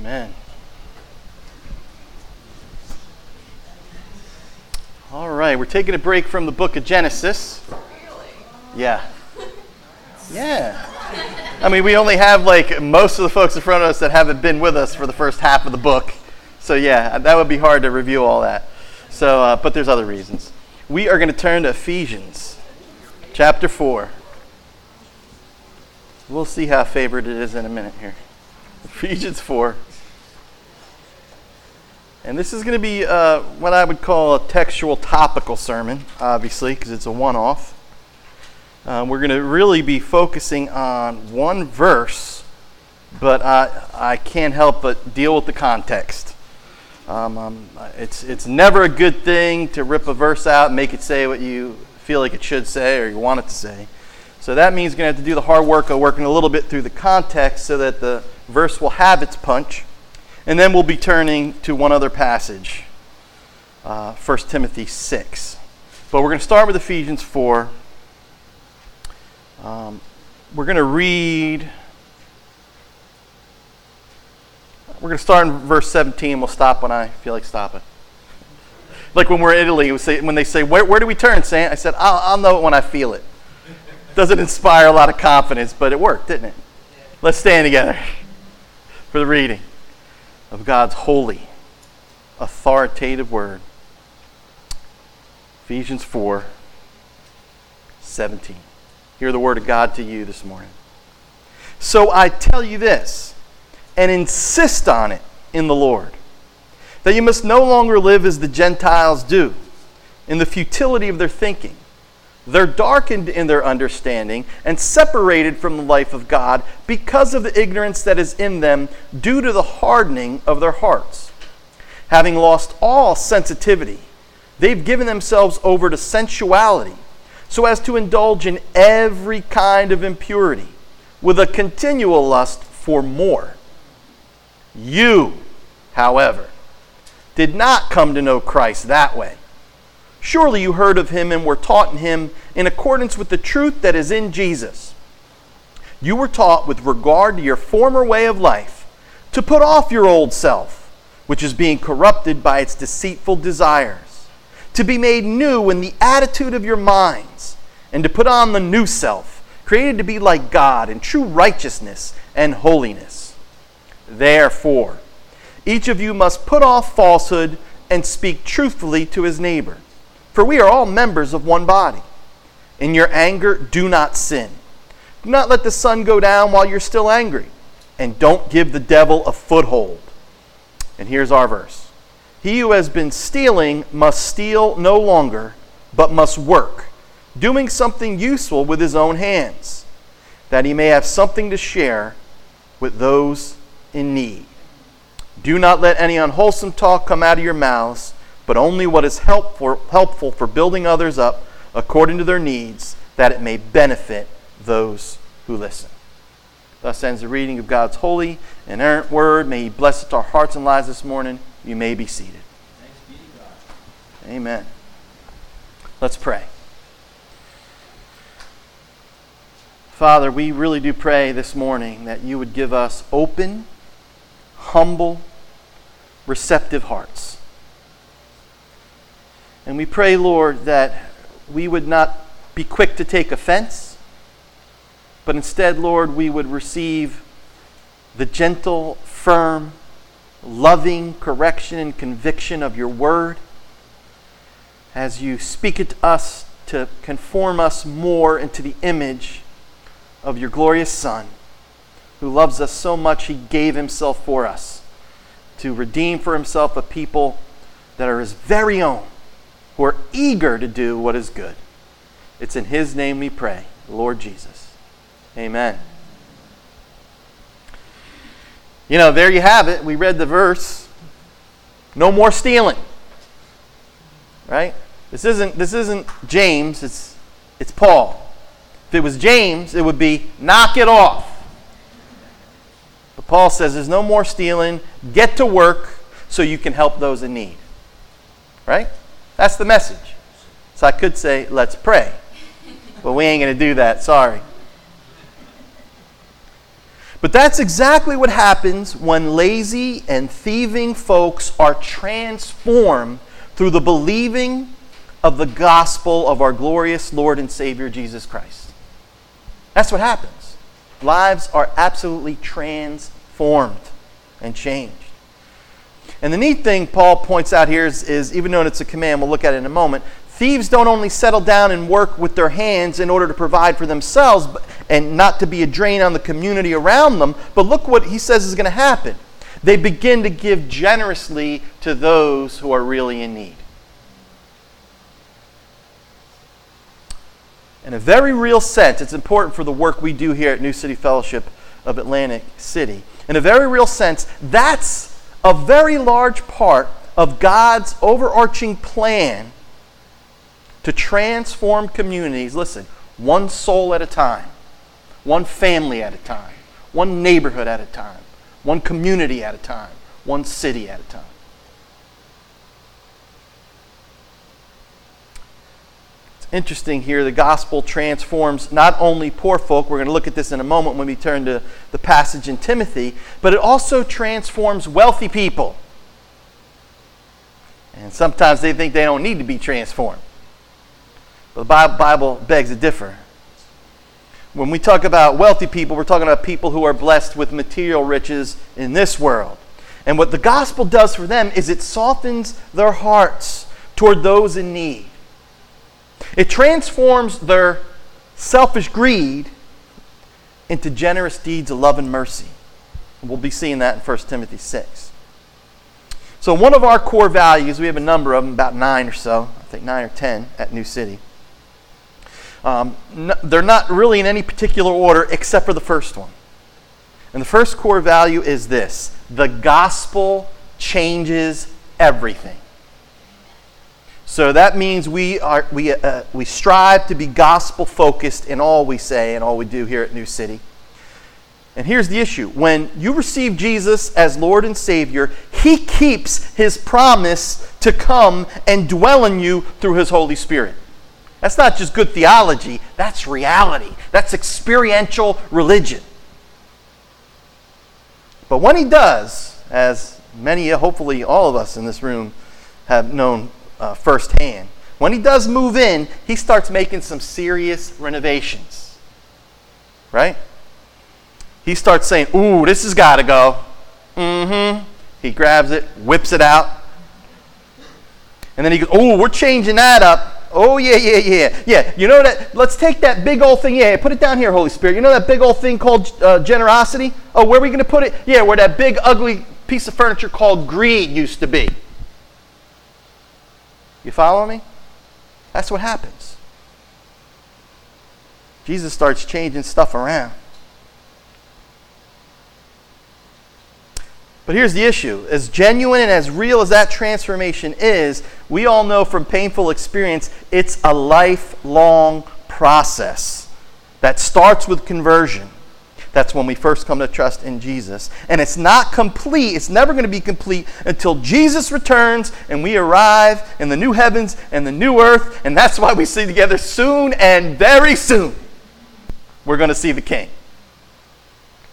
Amen. All right, we're taking a break from the book of Genesis. Really? Yeah. I mean, we only have like most of the folks in front of us that haven't been with us for the first half of the book. So yeah, that would be hard to review all that. So, but there's other reasons. We are going to turn to Ephesians chapter 4. We'll see how favored it is in a minute here. Ephesians 4. And this is going to be what I would call a textual topical sermon, obviously, because it's a one-off. We're going to really be focusing on one verse, but I can't help but deal with the context. It's never a good thing to rip a verse out and make it say what you feel like it should say or you want it to say. So that means you're going to have to do the hard work of working a little bit through the context so that the verse will have its punch. And then we'll be turning to one other passage, 1 Timothy 6. But we're going to start with Ephesians 4. We're going to start in verse 17. We'll stop when I feel like stopping. Like when we're in Italy, when they say, where do we turn, Sam? I said, I'll know it when I feel it. Doesn't inspire a lot of confidence, but it worked, didn't it? Let's stand together for the reading of God's holy, authoritative word. Ephesians 4:17. Hear the word of God to you this morning. So I tell you this, and insist on it in the Lord, that you must no longer live as the Gentiles do, in the futility of their thinking. They're darkened in their understanding and separated from the life of God because of the ignorance that is in them due to the hardening of their hearts. Having lost all sensitivity, they've given themselves over to sensuality so as to indulge in every kind of impurity with a continual lust for more. You, however, did not come to know Christ that way. Surely you heard of him and were taught in him in accordance with the truth that is in Jesus. You were taught with regard to your former way of life to put off your old self, which is being corrupted by its deceitful desires, to be made new in the attitude of your minds, and to put on the new self, created to be like God in true righteousness and holiness. Therefore, each of you must put off falsehood and speak truthfully to his neighbor. For we are all members of one body. In your anger, do not sin. Do not let the sun go down while you're still angry. And don't give the devil a foothold. And here's our verse. He who has been stealing must steal no longer, but must work, doing something useful with his own hands, that he may have something to share with those in need. Do not let any unwholesome talk come out of your mouths, but only what is helpful for building others up according to their needs, that it may benefit those who listen. Thus ends the reading of God's holy and errant word. May he bless it to our hearts and lives this morning. You may be seated. Thanks be to God. Amen. Let's pray. Father, we really do pray this morning that you would give us open, humble, receptive hearts. And we pray, Lord, that we would not be quick to take offense, but instead, Lord, we would receive the gentle, firm, loving correction and conviction of your word as you speak it to us to conform us more into the image of your glorious Son, who loves us so much he gave himself for us to redeem for himself a people that are his very own, who are eager to do what is good. It's in his name we pray, Lord Jesus. Amen. You know, there you have it. We read the verse. No more stealing. Right? This isn't James, it's Paul. If it was James, it would be knock it off. But Paul says there's no more stealing. Get to work so you can help those in need. Right? That's the message. So I could say, let's pray. But we ain't going to do that, sorry. But that's exactly what happens when lazy and thieving folks are transformed through the believing of the gospel of our glorious Lord and Savior, Jesus Christ. That's what happens. Lives are absolutely transformed and changed. And the neat thing Paul points out here is even though it's a command, we'll look at it in a moment, thieves don't only settle down and work with their hands in order to provide for themselves and not to be a drain on the community around them, but look what he says is going to happen. They begin to give generously to those who are really in need. In a very real sense, it's important for the work we do here at New City Fellowship of Atlantic City. In a very real sense, that's a very large part of God's overarching plan to transform communities, listen, one soul at a time, one family at a time, one neighborhood at a time, one community at a time, one city at a time. It's interesting here, the gospel transforms not only poor folk, we're going to look at this in a moment when we turn to the passage in Timothy, but it also transforms wealthy people. And sometimes they think they don't need to be transformed. The Bible begs to differ. When we talk about wealthy people, we're talking about people who are blessed with material riches in this world. And what the gospel does for them is it softens their hearts toward those in need. It transforms their selfish greed into generous deeds of love and mercy. We'll be seeing that in 1 Timothy 6. So one of our core values, we have a number of them, about 9 or so, I think 9 or 10 at New City. They're not really in any particular order except for the first one. And the first core value is this: the gospel changes everything. So that means we strive to be gospel focused in all we say and all we do here at New City. And here's the issue: when you receive Jesus as Lord and Savior, He keeps His promise to come and dwell in you through His Holy Spirit. That's not just good theology, that's reality. That's experiential religion. But when He does, as many, hopefully all of us in this room have known firsthand, when He does move in, He starts making some serious renovations. Right? He starts saying, ooh, this has got to go. Mm-hmm. He grabs it, whips it out. And then He goes, ooh, we're changing that up. Oh, yeah. You know that, let's take that big old thing. Yeah, put it down here, Holy Spirit. You know that big old thing called generosity? Oh, where are we going to put it? Yeah, where that big ugly piece of furniture called greed used to be. You follow me? That's what happens. Jesus starts changing stuff around. But here's the issue. As genuine and as real as that transformation is, we all know from painful experience, it's a lifelong process that starts with conversion. That's when we first come to trust in Jesus. And it's not complete. It's never going to be complete until Jesus returns and we arrive in the new heavens and the new earth. And that's why we see together soon, and very soon we're going to see the King.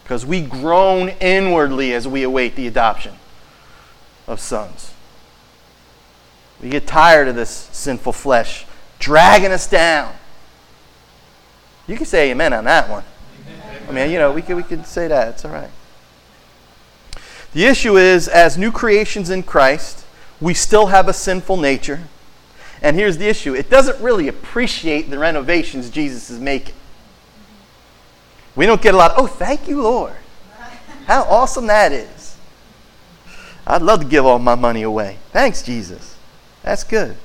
Because we groan inwardly as we await the adoption of sons. We get tired of this sinful flesh dragging us down. You can say amen on that one. Amen. I mean, you know, we can say that. It's all right. The issue is, as new creations in Christ, we still have a sinful nature. And here's the issue. It doesn't really appreciate the renovations Jesus is making. We don't get a lot of, oh, thank you, Lord. How awesome that is. I'd love to give all my money away. Thanks, Jesus. That's good.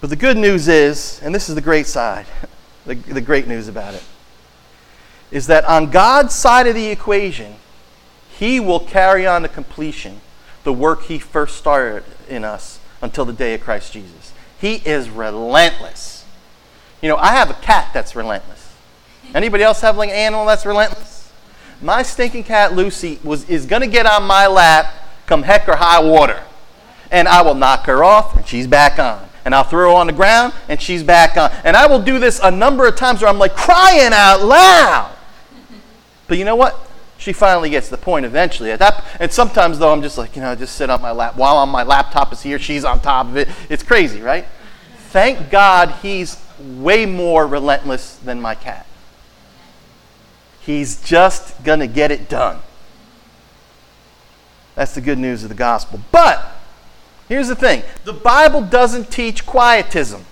But the good news is, and this is the great side, the great news about it, is that on God's side of the equation, He will carry on to completion the work He first started in us until the day of Christ Jesus. He is relentless. You know, I have a cat that's relentless. Anybody else have like an animal that's relentless? My stinking cat, Lucy, is going to get on my lap come heck or high water. And I will knock her off, and she's back on. and I'll throw her on the ground, and she's back on. And I will do this a number of times where I'm like crying out loud. But you know what? She finally gets the point eventually. And sometimes, though, I'm just like, you know, just sit on my lap. While on my laptop is here, she's on top of it. It's crazy, right? Thank God he's way more relentless than my cat. He's just going to get it done. That's the good news of the gospel. But here's the thing. The Bible doesn't teach quietism.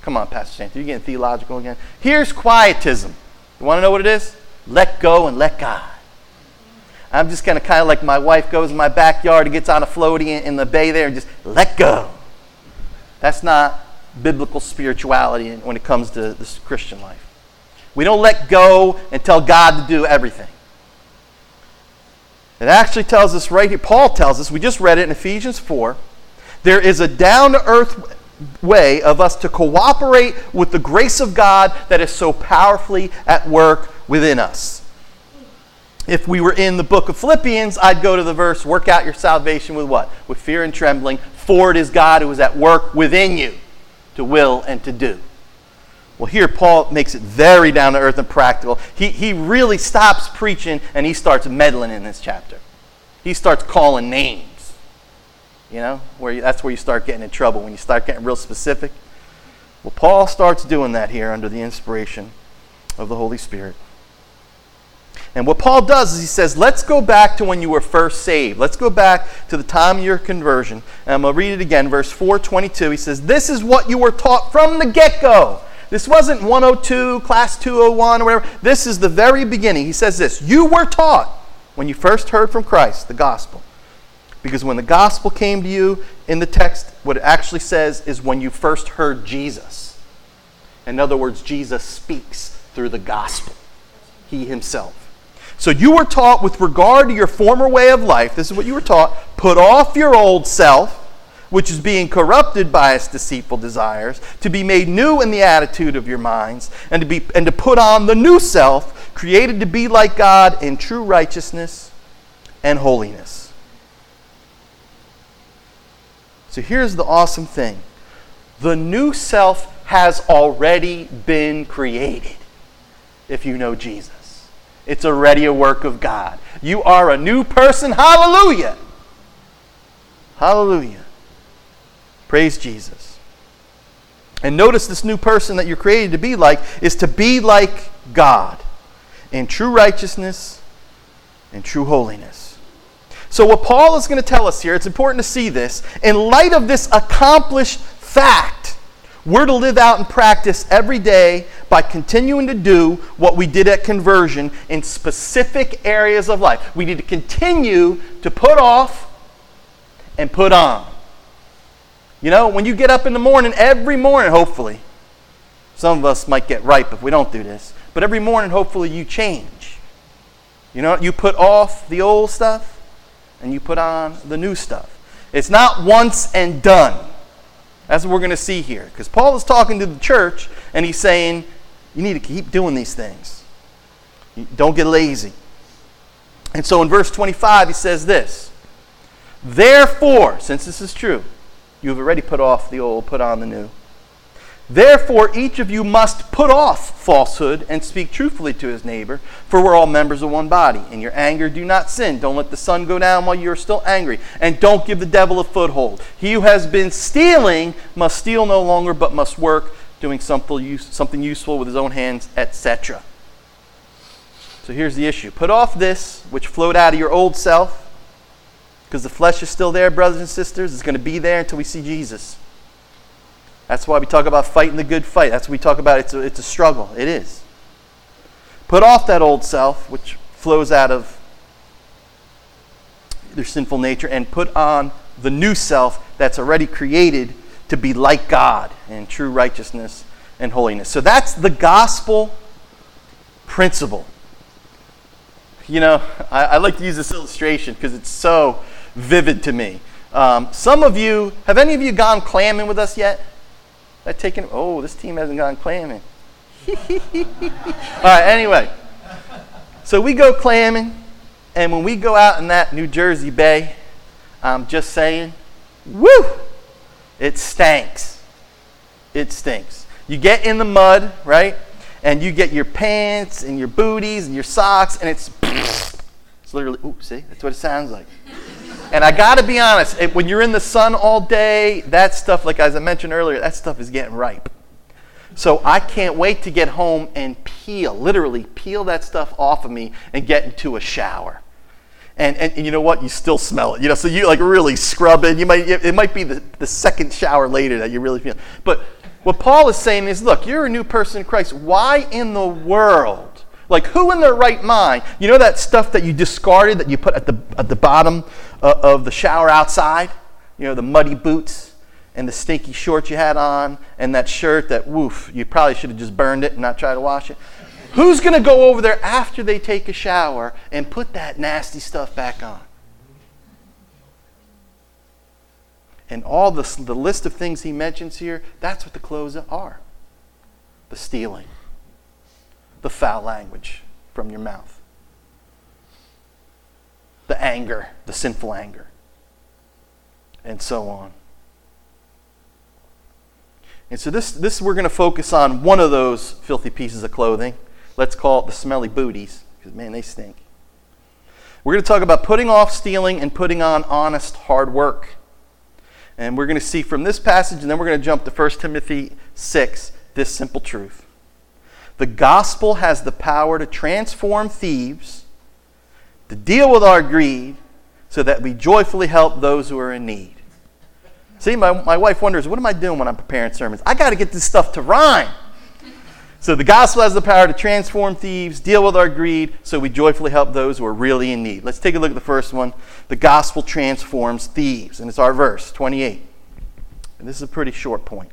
Come on, Pastor Shanty, you're getting theological again. Here's quietism. You want to know what it is? Let go and let God. I'm just going to kind of like my wife goes in my backyard and gets on a floaty in the bay there and just let go. That's not biblical spirituality when it comes to this Christian life. We don't let go and tell God to do everything. It actually tells us right here, Paul tells us, we just read it in Ephesians 4, there is a down-to-earth way of us to cooperate with the grace of God that is so powerfully at work within us. If we were in the book of Philippians, I'd go to the verse, work out your salvation with what? With fear and trembling, for it is God who is at work within you to will and to do. Well, here Paul makes it very down-to-earth and practical. He really stops preaching and he starts meddling in this chapter. He starts calling names. You know, that's where you start getting in trouble, when you start getting real specific. Well, Paul starts doing that here under the inspiration of the Holy Spirit. And what Paul does is he says, let's go back to when you were first saved. Let's go back to the time of your conversion. And I'm going to read it again, verse 4:22. He says, this is what you were taught from the get-go. This wasn't 102, class 201, or whatever. This is the very beginning. He says this, you were taught when you first heard from Christ, the gospel. Because when the gospel came to you in the text, what it actually says is when you first heard Jesus. In other words, Jesus speaks through the gospel. He himself. So you were taught with regard to your former way of life, this is what you were taught, put off your old self, which is being corrupted by its deceitful desires, to be made new in the attitude of your minds, and to put on the new self, created to be like God in true righteousness and holiness. So here's the awesome thing. The new self has already been created, if you know Jesus. It's already a work of God. You are a new person. Hallelujah! Hallelujah. Praise Jesus. And notice this new person that you're created to be like is to be like God in true righteousness and true holiness. So what Paul is going to tell us here, it's important to see this, in light of this accomplished fact, we're to live out and practice every day by continuing to do what we did at conversion in specific areas of life. We need to continue to put off and put on. You know, when you get up in the morning, every morning, hopefully, some of us might get ripe if we don't do this, but every morning, hopefully, you change. You know, you put off the old stuff and you put on the new stuff. It's not once and done. That's what we're going to see here. Because Paul is talking to the church and he's saying, you need to keep doing these things. Don't get lazy. And so in verse 25, he says this, therefore, since this is true, you have already put off the old, put on the new. Therefore, each of you must put off falsehood and speak truthfully to his neighbor, for we're all members of one body. In your anger, do not sin. Don't let the sun go down while you are still angry. And don't give the devil a foothold. He who has been stealing must steal no longer, but must work, doing something useful with his own hands, etc. So here's the issue. Put off this, which flowed out of your old self, because the flesh is still there, brothers and sisters. It's going to be there until we see Jesus. That's why we talk about fighting the good fight. That's what we talk about. It's a struggle. It is. Put off that old self, which flows out of their sinful nature, and put on the new self that's already created to be like God in true righteousness and holiness. So that's the gospel principle. You know, I like to use this illustration because it's so vivid to me. Some of you, have any of you gone clamming with us yet? This team hasn't gone clamming. All right, anyway. So we go clamming, and when we go out in that New Jersey bay, I'm just saying, woo! It stinks. It stinks. You get in the mud, right? And you get your pants and your booties and your socks, and it's literally, ooh, see? That's what it sounds like. And I got to be honest, when you're in the sun all day, that stuff, like as I mentioned earlier, that stuff is getting ripe. So I can't wait to get home and literally peel that stuff off of me and get into a shower. And you know what? You still smell it. You know, so you like really scrub it. It might be the second shower later that you really feel it. But what Paul is saying is, look, you're a new person in Christ. Why in the world? Like, who in their right mind? You know that stuff that you discarded that you put at the bottom of the shower outside? You know, the muddy boots and the stinky shorts you had on, and that shirt that, woof, you probably should have just burned it and not tried to wash it. Who's going to go over there after they take a shower and put that nasty stuff back on? And all the list of things he mentions here, that's what the clothes are. The stealing. The foul language from your mouth. The anger, the sinful anger. And so on. And so this we're going to focus on one of those filthy pieces of clothing. Let's call it the smelly booties, because, man, they stink. We're going to talk about putting off stealing and putting on honest hard work. And we're going to see from this passage, and then we're going to jump to 1 Timothy 6, this simple truth. The gospel has the power to transform thieves, to deal with our greed, so that we joyfully help those who are in need. See, my wife wonders, what am I doing when I'm preparing sermons? I got to get this stuff to rhyme. So the gospel has the power to transform thieves, deal with our greed, so we joyfully help those who are really in need. Let's take a look at the first one. The gospel transforms thieves. And it's our verse, 28. And this is a pretty short point.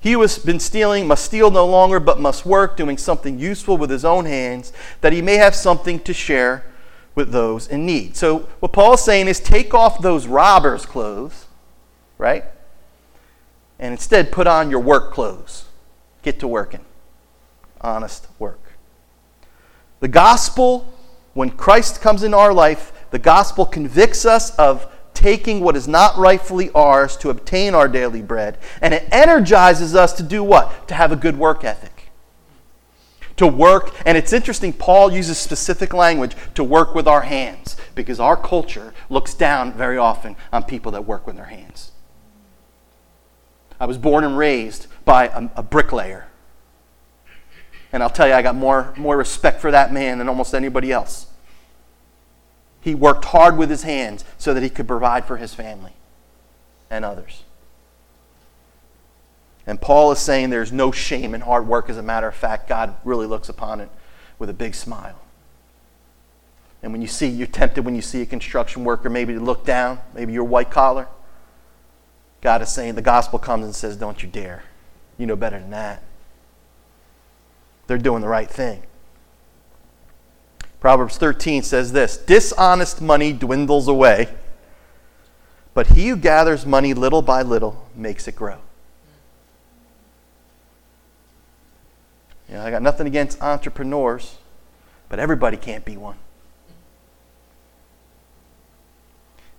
He who has been stealing must steal no longer, but must work, doing something useful with his own hands, that he may have something to share with those in need. So what Paul's saying is, take off those robbers' clothes, right? And instead put on your work clothes. Get to working. Honest work. The gospel, when Christ comes into our life, the gospel convicts us of taking what is not rightfully ours to obtain our daily bread. And it energizes us to do what? To have a good work ethic. To work, and it's interesting, Paul uses specific language, to work with our hands, because our culture looks down very often on people that work with their hands. I was born and raised by a bricklayer. And I'll tell you, I got more respect for that man than almost anybody else. He worked hard with his hands so that he could provide for his family and others. And Paul is saying there's no shame in hard work. As a matter of fact, God really looks upon it with a big smile. And when you're tempted when you see a construction worker maybe to look down, maybe you're white collar. God is saying, the gospel comes and says, don't you dare. You know better than that. They're doing the right thing. Proverbs 13 says this, dishonest money dwindles away, but he who gathers money little by little makes it grow. You know, I got nothing against entrepreneurs, but everybody can't be one.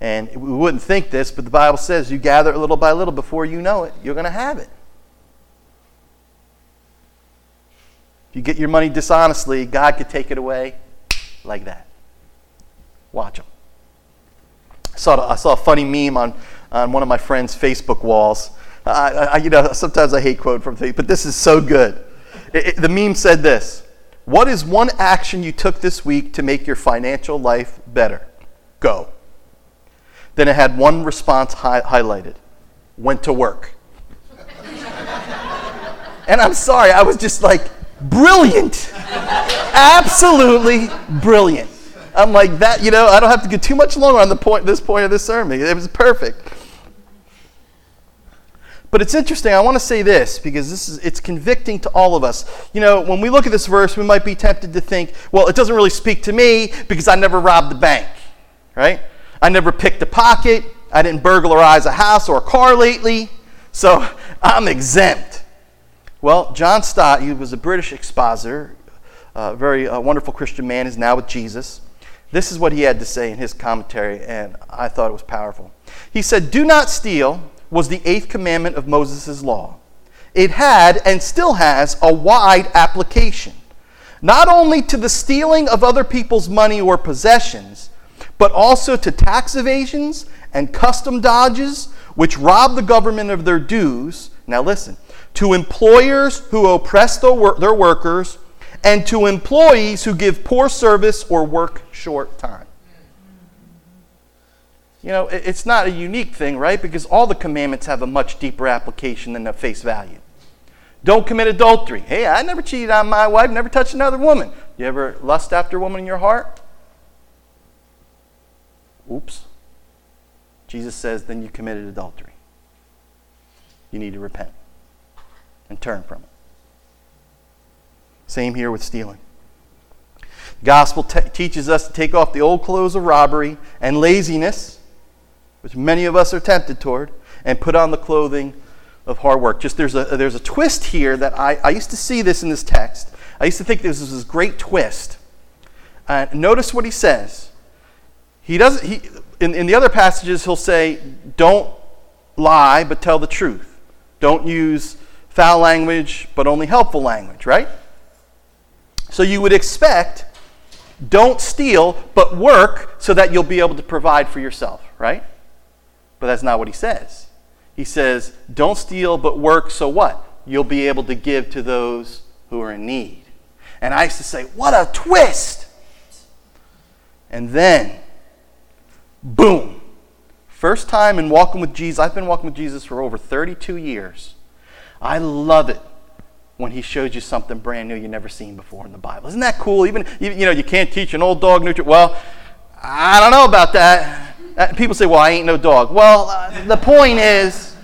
And we wouldn't think this, but the Bible says you gather it little by little. Before you know it, you're going to have it. If you get your money dishonestly, God could take it away like that. Watch him. I saw a funny meme on one of my friend's Facebook walls. Sometimes I hate quote from Facebook, but this is so good. The meme said this, what is one action you took this week to make your financial life better? Go. Then it had one response highlighted. Went to work. And I'm sorry, I was just like, brilliant. Absolutely brilliant. I'm like, that, you know, I don't have to get too much longer on this point of this sermon. It was perfect. But it's interesting, I want to say this, because it's convicting to all of us. You know, when we look at this verse, we might be tempted to think, well, it doesn't really speak to me because I never robbed the bank, right? I never picked a pocket. I didn't burglarize a house or a car lately. So I'm exempt. Well, John Stott, he was a British expositor, a very wonderful Christian man, is now with Jesus. This is what he had to say in his commentary, and I thought it was powerful. He said, do not steal, was the eighth commandment of Moses' law. It had and still has a wide application, not only to the stealing of other people's money or possessions, but also to tax evasions and custom dodges, which rob the government of their dues. Now listen, to employers who oppress their workers, and to employees who give poor service or work short time. You know, it's not a unique thing, right? Because all the commandments have a much deeper application than the face value. Don't commit adultery. Hey, I never cheated on my wife, never touched another woman. You ever lust after a woman in your heart? Oops. Jesus says, then you committed adultery. You need to repent and turn from it. Same here with stealing. The gospel teaches us to take off the old clothes of robbery and laziness, which many of us are tempted toward, and put on the clothing of hard work. Just there's a twist here that I used to see this in this text. I used to think this was this great twist. Notice what he says. He doesn't. In the other passages, he'll say, "Don't lie, but tell the truth. Don't use foul language, but only helpful language." Right? So you would expect, don't steal, but work so that you'll be able to provide for yourself, right? But that's not what he says. He says, don't steal, but work so what? You'll be able to give to those who are in need. And I used to say, what a twist! And then, boom. First time in walking with Jesus, I've been walking with Jesus for over 32 years. I love it when he shows you something brand new you've never seen before in the Bible. Isn't that cool? Even, you know, you can't teach an old dog new trick. Well, I don't know about that. People say, well, I ain't no dog. Well, the point is,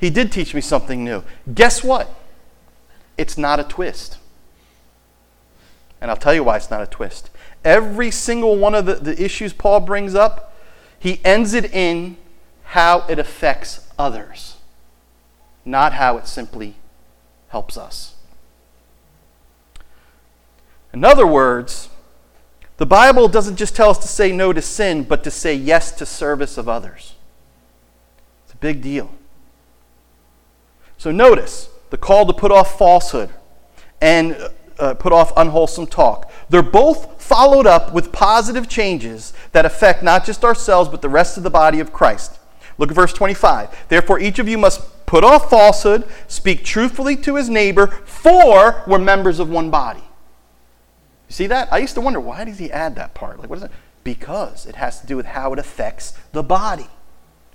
he did teach me something new. Guess what? It's not a twist. And I'll tell you why it's not a twist. Every single one of the issues Paul brings up, he ends it in how it affects others, not how it simply helps us. In other words, the Bible doesn't just tell us to say no to sin, but to say yes to service of others. It's a big deal. So notice the call to put off falsehood and put off unwholesome talk. They're both followed up with positive changes that affect not just ourselves, but the rest of the body of Christ. Look at verse 25. Therefore, each of you must put off falsehood, speak truthfully to his neighbor, for we're members of one body. See that? I used to wonder, why does he add that part? Like, what is it? Because it has to do with how it affects the body.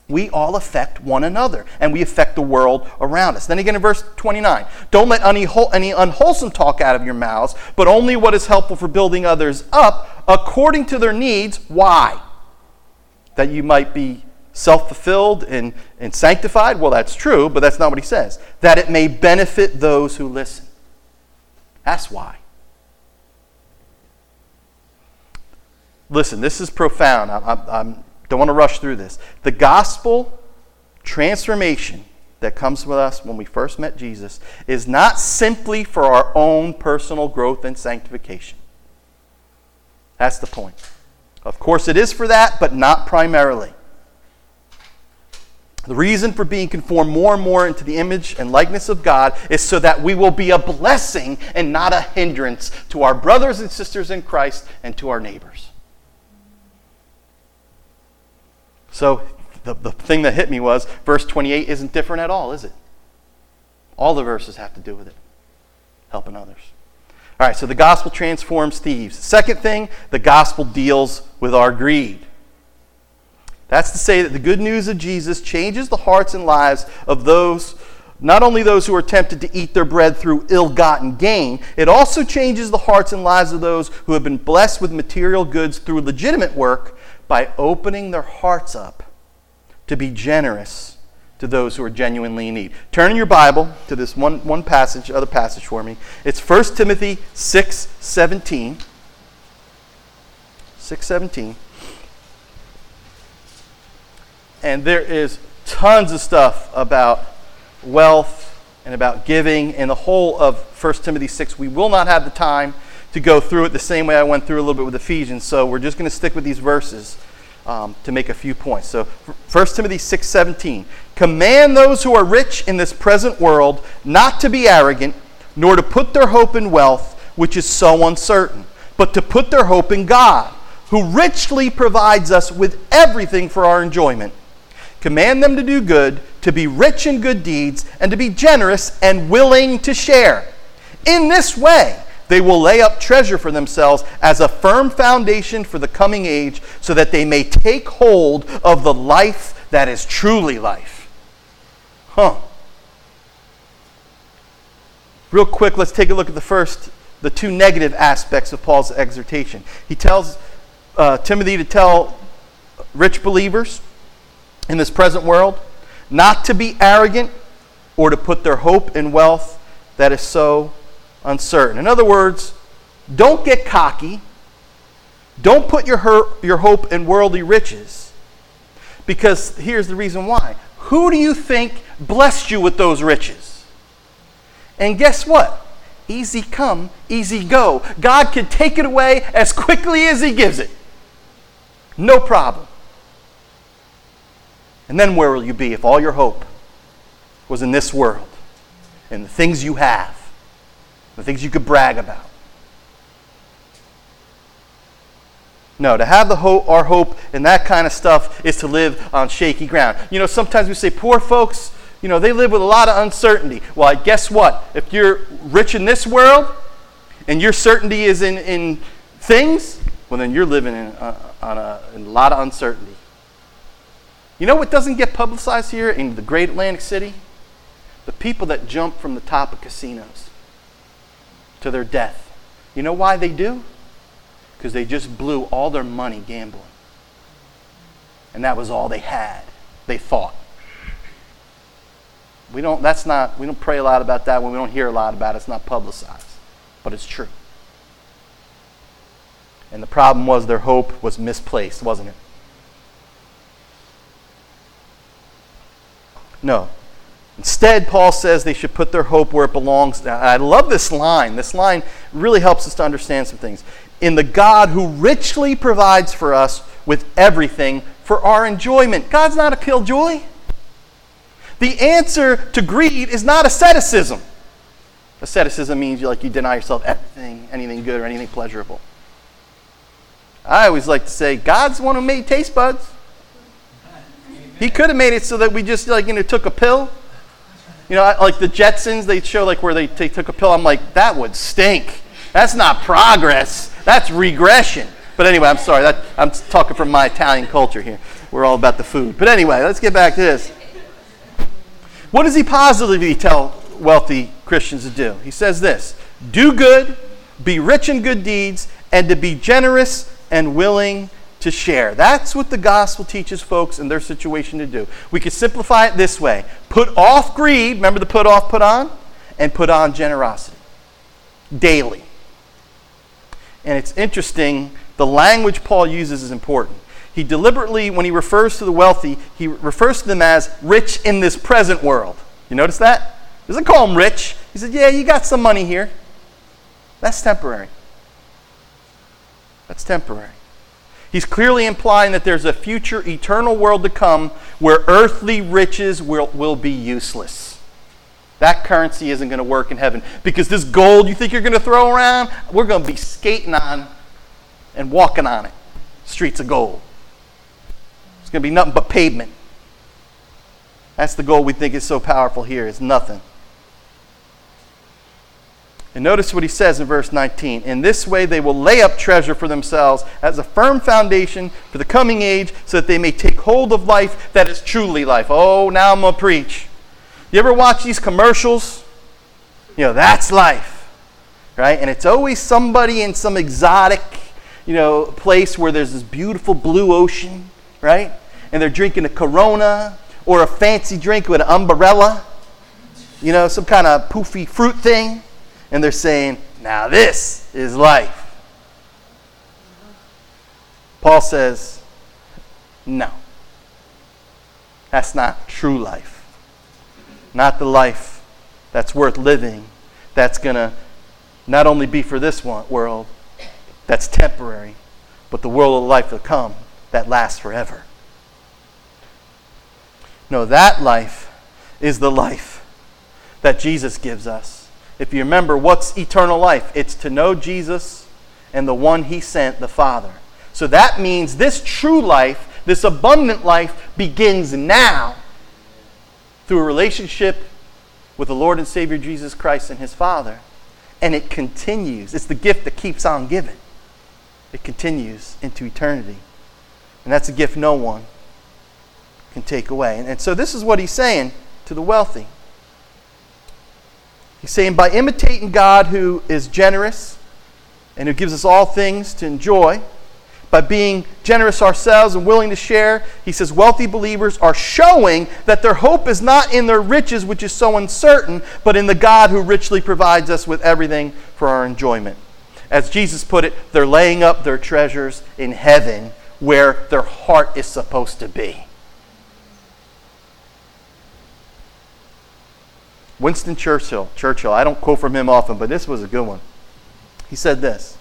We all affect one another, and we affect the world around us. Then again in verse 29, don't let any unwholesome talk out of your mouths, but only what is helpful for building others up according to their needs. Why? That you might be self-fulfilled and sanctified? Well, that's true, but that's not what he says. That it may benefit those who listen. That's why. Listen, this is profound. I don't want to rush through this. The gospel transformation that comes with us when we first met Jesus is not simply for our own personal growth and sanctification. That's the point. Of course it is for that, but not primarily. The reason for being conformed more and more into the image and likeness of God is so that we will be a blessing and not a hindrance to our brothers and sisters in Christ and to our neighbors. So the thing that hit me was verse 28 isn't different at all, is it? All the verses have to do with it. Helping others. All right, so the gospel transforms thieves. Second thing, the gospel deals with our greed. That's to say that the good news of Jesus changes the hearts and lives of those, not only those who are tempted to eat their bread through ill-gotten gain, it also changes the hearts and lives of those who have been blessed with material goods through legitimate work, by opening their hearts up to be generous to those who are genuinely in need. Turn in your Bible to this one passage, other passage for me. It's 1 Timothy 6:17. 6:17. And there is tons of stuff about wealth and about giving and the whole of 1 Timothy 6. We will not have the time to go through it the same way I went through a little bit with Ephesians. So we're just going to stick with these verses. to make a few points. So 1 Timothy 6:17, command those who are rich in this present world not to be arrogant, nor to put their hope in wealth, which is so uncertain, but to put their hope in God, who richly provides us with everything for our enjoyment. Command them to do good, to be rich in good deeds, and to be generous and willing to share. In this way, they will lay up treasure for themselves as a firm foundation for the coming age, so that they may take hold of the life that is truly life. Real quick, let's take a look at the two negative aspects of Paul's exhortation. He tells Timothy to tell rich believers in this present world not to be arrogant or to put their hope in wealth that is so uncertain. In other words, don't get cocky. Don't put your hope in worldly riches, because here's the reason why. Who do you think blessed you with those riches? And guess what? Easy come, easy go. God can take it away as quickly as He gives it. No problem. And then where will you be if all your hope was in this world and the things you have, the things you could brag about? No, to have our hope in that kind of stuff is to live on shaky ground. You know, sometimes we say poor folks, you know, they live with a lot of uncertainty. Well, guess what? If you're rich in this world and your certainty is in things, well, then you're living in a lot of uncertainty. You know what doesn't get publicized here in the great Atlantic City? The people that jump from the top of casinos to their death. You know why they do? Because they just blew all their money gambling. And that was all they had, they thought. We don't pray a lot about that when we don't hear a lot about it. It's not publicized. But it's true. And the problem was their hope was misplaced, wasn't it? No. Instead, Paul says they should put their hope where it belongs. Now, I love this line. This line really helps us to understand some things. In the God who richly provides for us with everything for our enjoyment. God's not a killjoy. The answer to greed is not asceticism. Asceticism means you deny yourself everything, anything good or anything pleasurable. I always like to say, God's the one who made taste buds. He could have made it so that we just took a pill. You know, like the Jetsons, they show where they took a pill. I'm like, that would stink. That's not progress. That's regression. But anyway, I'm sorry. I'm talking from my Italian culture here. We're all about the food. But anyway, let's get back to this. What does he positively tell wealthy Christians to do? He says this: do good, be rich in good deeds, and to be generous and willing to share. That's what the gospel teaches folks in their situation to do. We could simplify it this way. Put off greed, remember the put off, put on, and put on generosity daily. And it's interesting, the language Paul uses is important. He deliberately, when he refers to the wealthy, he refers to them as rich in this present world. You notice that? He doesn't call them rich. He said, yeah, you got some money here. That's temporary. That's temporary. He's clearly implying that there's a future eternal world to come where earthly riches will be useless. That currency isn't going to work in heaven, because this gold you think you're going to throw around, we're going to be skating on and walking on it. Streets of gold. It's going to be nothing but pavement. That's the gold we think is so powerful here. It's nothing. And notice what he says in verse 19. In this way they will lay up treasure for themselves as a firm foundation for the coming age, so that they may take hold of life that is truly life. Oh, now I'm going to preach. You ever watch these commercials? You know, that's life. Right? And it's always somebody in some exotic, place where there's this beautiful blue ocean. Right? And they're drinking a Corona or a fancy drink with an umbrella. You know, some kind of poofy fruit thing. And they're saying, now this is life. Paul says, no. That's not true life. Not the life that's worth living, that's going to not only be for this world, that's temporary, but the world of life to come that lasts forever. No, that life is the life that Jesus gives us. If you remember, what's eternal life? It's to know Jesus and the one he sent, the Father. So that means this true life, this abundant life, begins now through a relationship with the Lord and Savior Jesus Christ and his Father. And it continues. It's the gift that keeps on giving. It continues into eternity. And that's a gift no one can take away. And so this is what he's saying to the wealthy. He's saying, by imitating God who is generous and who gives us all things to enjoy, by being generous ourselves and willing to share, he says wealthy believers are showing that their hope is not in their riches, which is so uncertain, but in the God who richly provides us with everything for our enjoyment. As Jesus put it, they're laying up their treasures in heaven where their heart is supposed to be. Winston Churchill, I don't quote from him often, but this was a good one. He said this: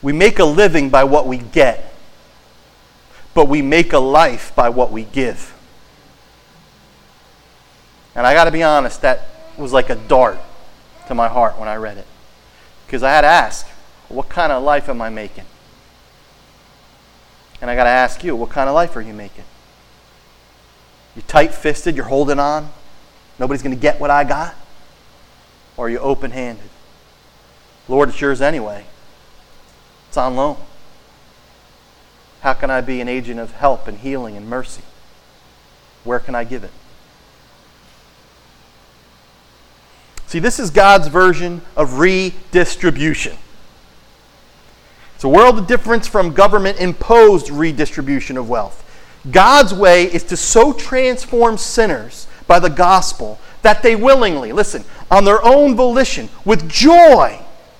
we make a living by what we get, but we make a life by what we give. And I got to be honest, that was like a dart to my heart when I read it. Because I had to ask, what kind of life am I making? And I got to ask you, what kind of life are you making? You're tight-fisted, you're holding on. Nobody's going to get what I got? Or are you open-handed? Lord, it's yours anyway. It's on loan. How can I be an agent of help and healing and mercy? Where can I give it? See, this is God's version of redistribution. It's a world of difference from government-imposed redistribution of wealth. God's way is to so transform sinners by the gospel that they willingly, listen, on their own volition, with joy,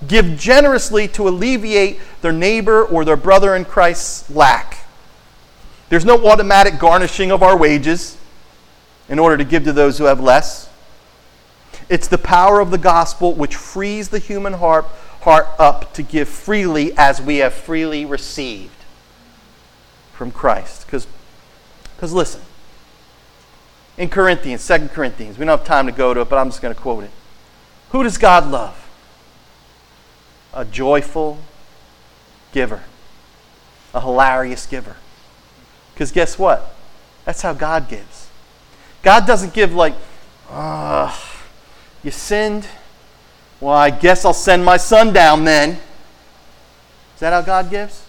give generously to alleviate their neighbor or their brother in Christ's lack. There's no automatic garnishing of our wages in order to give to those who have less. It's the power of the gospel which frees the human heart up to give freely as we have freely received from Christ. Because listen, in 2 Corinthians, we don't have time to go to it, but I'm just going to quote it. Who does God love? A joyful giver. A hilarious giver. Because guess what? That's how God gives. God doesn't give like, you sinned? Well, I guess I'll send my son down then. Is that how God gives?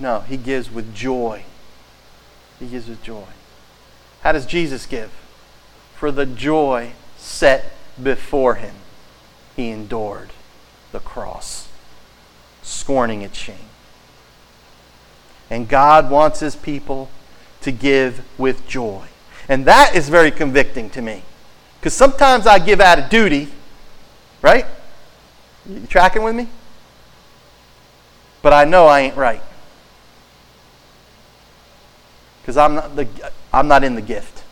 No, he gives with joy. He gives with joy. How does Jesus give? For the joy set before him, he endured the cross, scorning its shame. And God wants his people to give with joy. And that is very convicting to me. Because sometimes I give out of duty, right? You tracking with me? But I know I ain't right. Because I'm not in the gift.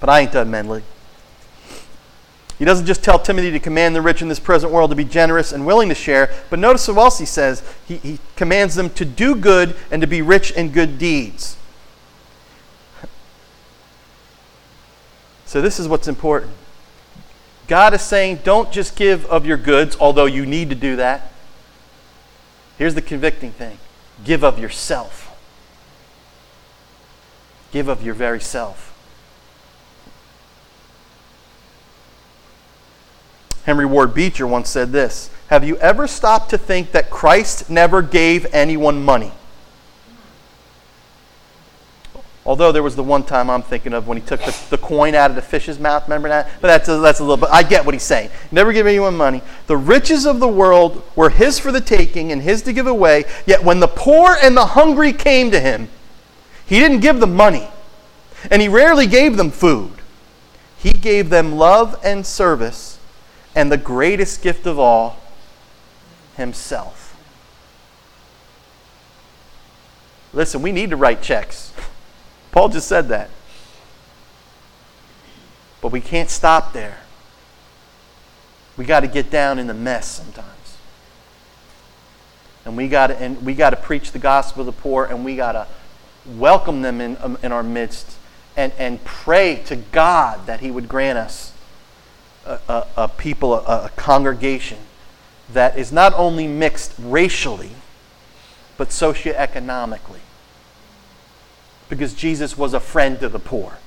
But I ain't done meddling. He doesn't just tell Timothy to command the rich in this present world to be generous and willing to share, but notice what else he says. He commands them to do good and to be rich in good deeds. So this is what's important. God is saying, don't just give of your goods, although you need to do that. Here's the convicting thing. Give of yourself. Give of your very self. Henry Ward Beecher once said this: have you ever stopped to think that Christ never gave anyone money? Although there was the one time I'm thinking of when he took the coin out of the fish's mouth, remember that? But that's a little bit, I get what he's saying. Never give anyone money. The riches of the world were his for the taking and his to give away, yet when the poor and the hungry came to him, he didn't give them money, and he rarely gave them food. He gave them love and service, and the greatest gift of all, himself. Listen, we need to write checks. Paul just said that. But we can't stop there. We got to get down in the mess sometimes. And we got to preach the gospel to the poor, and we got to welcome them in our midst, and pray to God that He would grant us a people, a congregation that is not only mixed racially, but socioeconomically. Because Jesus was a friend to the poor.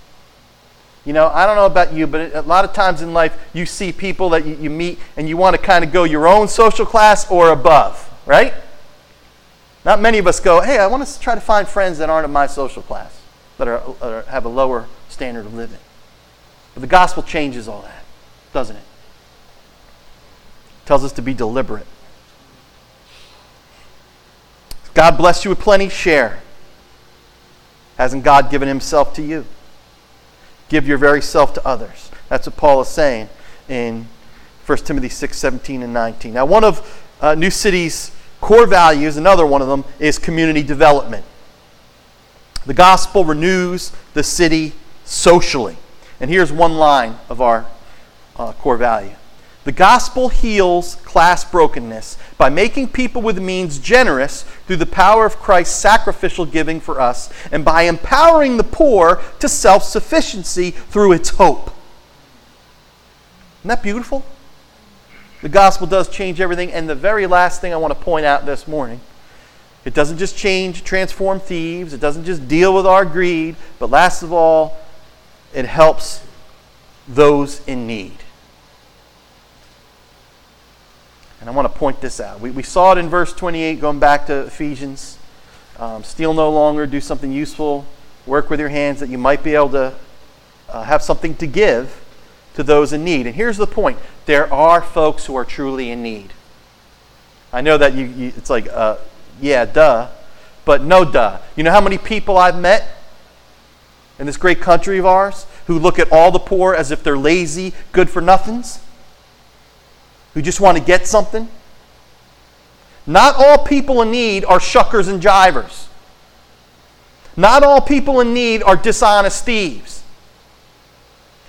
You know, I don't know about you, but a lot of times in life, you see people that you meet and you want to kind of go your own social class or above, right? Not many of us go, hey, I want to try to find friends that aren't of my social class, that are have a lower standard of living. But the gospel changes all that, doesn't it? It tells us to be deliberate. God bless you with plenty, share. Hasn't God given Himself to you? Give your very self to others. That's what Paul is saying in 1 Timothy 6:17 and 19. Now, one of New City's core values, another one of them, is community development. The gospel renews the city socially. And here's one line of our core value. The gospel heals class brokenness by making people with means generous through the power of Christ's sacrificial giving for us and by empowering the poor to self-sufficiency through its hope. Isn't that beautiful? The gospel does change everything. And the very last thing I want to point out this morning, it doesn't just transform thieves. It doesn't just deal with our greed. But last of all, it helps those in need. And I want to point this out. We saw it in verse 28, going back to Ephesians. Steal no longer, do something useful, work with your hands that you might be able to have something to give to those in need. And here's the point. There are folks who are truly in need. I know that you it's like, yeah, duh, but no duh. You know how many people I've met in this great country of ours who look at all the poor as if they're lazy, good-for-nothings? Who just want to get something? Not all people in need are shuckers and jivers. Not all people in need are dishonest thieves.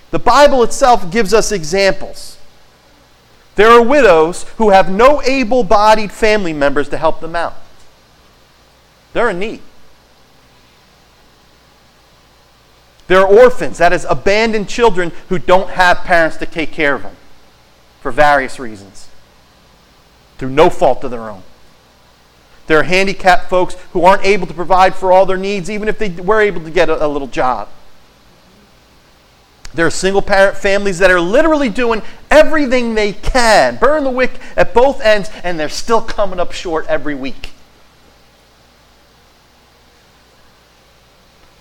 The Bible itself gives us examples. There are widows who have no able-bodied family members to help them out. They're in need. There are orphans, that is, abandoned children who don't have parents to take care of them. For various reasons, through no fault of their own. There are handicapped folks who aren't able to provide for all their needs, even if they were able to get a little job. There are single-parent families that are literally doing everything they can, burn the wick at both ends, and they're still coming up short every week.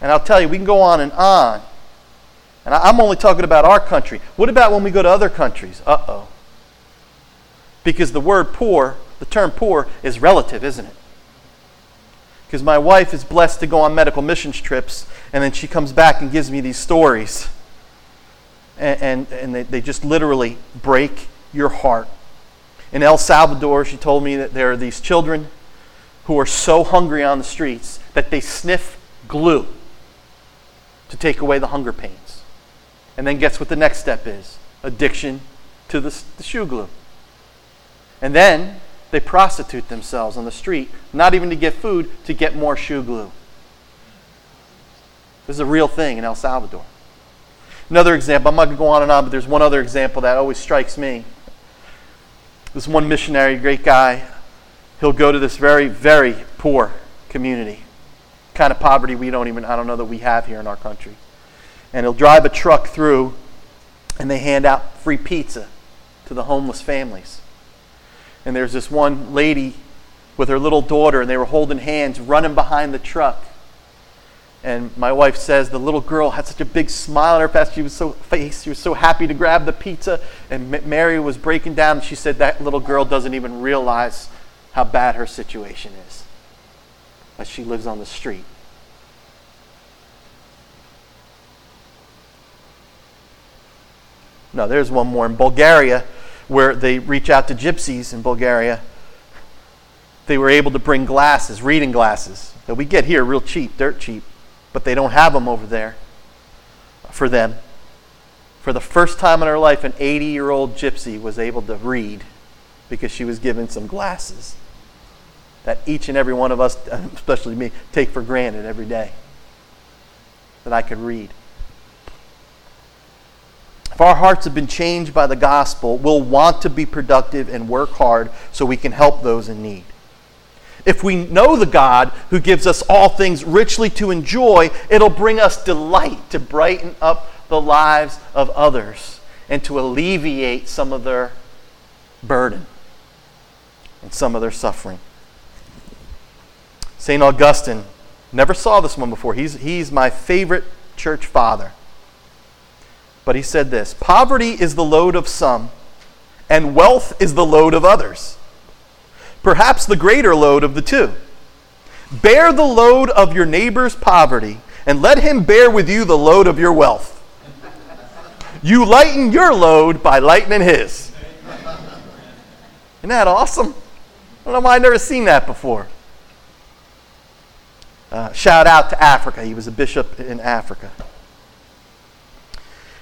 And I'll tell you, we can go on and on. And I'm only talking about our country. What about when we go to other countries? Uh-oh. Because the word poor, the term poor, is relative, isn't it? Because my wife is blessed to go on medical missions trips, and then she comes back and gives me these stories. And they just literally break your heart. In El Salvador, she told me that there are these children who are so hungry on the streets that they sniff glue to take away the hunger pains. And then guess what the next step is? Addiction to the shoe glue. And then they prostitute themselves on the street, not even to get food, to get more shoe glue. This is a real thing in El Salvador. Another example, I'm not going to go on and on, but there's one other example that always strikes me. This one missionary, great guy, he'll go to this very, very poor community. Kind of poverty I don't know that we have here in our country. And he'll drive a truck through, and they hand out free pizza to the homeless families. And there's this one lady with her little daughter, and they were holding hands, running behind the truck. And my wife says the little girl had such a big smile on her face. She was so happy to grab the pizza. And Mary was breaking down, and she said that little girl doesn't even realize how bad her situation is, as she lives on the street. No, there's one more. In Bulgaria, where they reach out to gypsies in Bulgaria, they were able to bring glasses, reading glasses, that we get here real cheap, dirt cheap, but they don't have them over there for them. For the first time in her life, an 80-year-old gypsy was able to read because she was given some glasses. that each and every one of us, especially me, take for granted every day, that I could read. If our hearts have been changed by the gospel, we'll want to be productive and work hard so we can help those in need. If we know the God who gives us all things richly to enjoy, it'll bring us delight to brighten up the lives of others and to alleviate some of their burden and some of their suffering. Saint Augustine, never saw this one before. He's my favorite church father. But he said this: poverty is the load of some, and wealth is the load of others. Perhaps the greater load of the two. Bear the load of your neighbor's poverty, and let him bear with you the load of your wealth. You lighten your load by lightening his. Isn't that awesome? I don't know why I've never seen that before. Shout out to Africa. He was a bishop in Africa.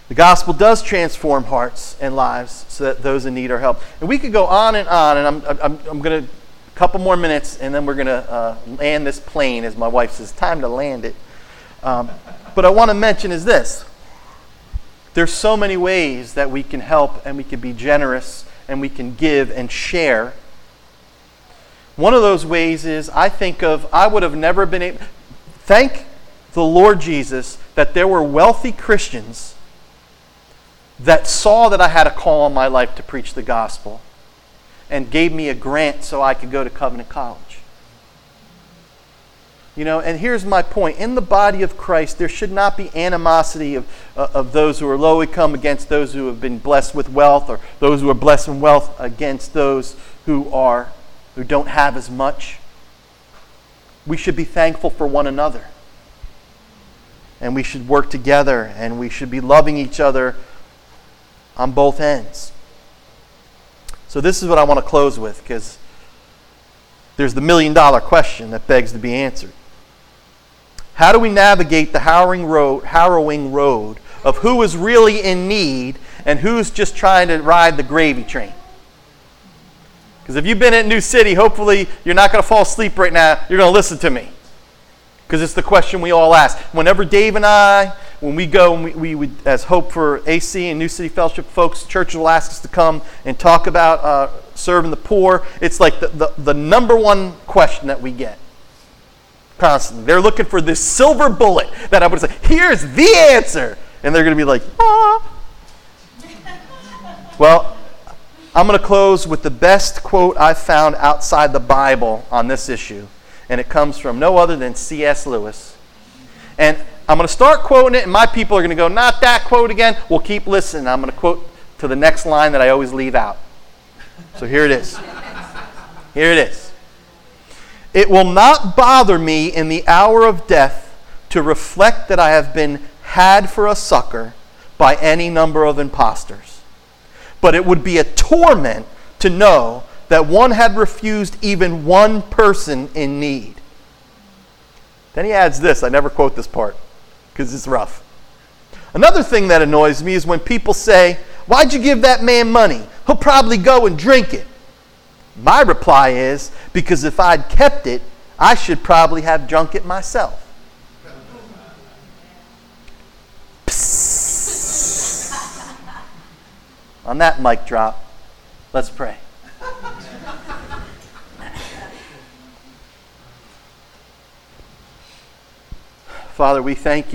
The gospel does transform hearts and lives so that those in need are helped. And we could go on, and I'm going to, a couple more minutes, and then we're going to land this plane, as my wife says, time to land it. But I want to mention is this. There's so many ways that we can help, and we can be generous, and we can give and share. One of those ways is, I would have never been able, thank the Lord Jesus that there were wealthy Christians that saw that I had a call on my life to preach the gospel and gave me a grant so I could go to Covenant College. You know, and here's my point. In the body of Christ, there should not be animosity of those who are low income against those who have been blessed with wealth, or those who are blessed with wealth against those who don't have as much. We should be thankful for one another. And we should work together, and we should be loving each other on both ends. So this is what I want to close with, because there's the million-dollar question that begs to be answered. How do we navigate the harrowing road of who is really in need and who's just trying to ride the gravy train? Because if you've been at New City, hopefully you're not going to fall asleep right now. You're going to listen to me. Because it's the question we all ask. Whenever Dave and I, when we go, and we would, as Hope for AC and New City Fellowship folks, church will ask us to come and talk about serving the poor. It's like the number one question that we get constantly. They're looking for this silver bullet that I would say, here's the answer. And they're going to be like, ah. Well, I'm going to close with the best quote I found outside the Bible on this issue. And it comes from no other than C.S. Lewis. And I'm going to start quoting it, and my people are going to go, not that quote again. We'll keep listening. I'm going to quote to the next line that I always leave out. So here it is. Here it is. It will not bother me in the hour of death to reflect that I have been had for a sucker by any number of impostors. But it would be a torment to know that one had refused even one person in need. Then he adds this. I never quote this part because it's rough. Another thing that annoys me is when people say, why'd you give that man money? He'll probably go and drink it. My reply is, because if I'd kept it, I should probably have drunk it myself. On that mic drop, let's pray. Father, we thank you.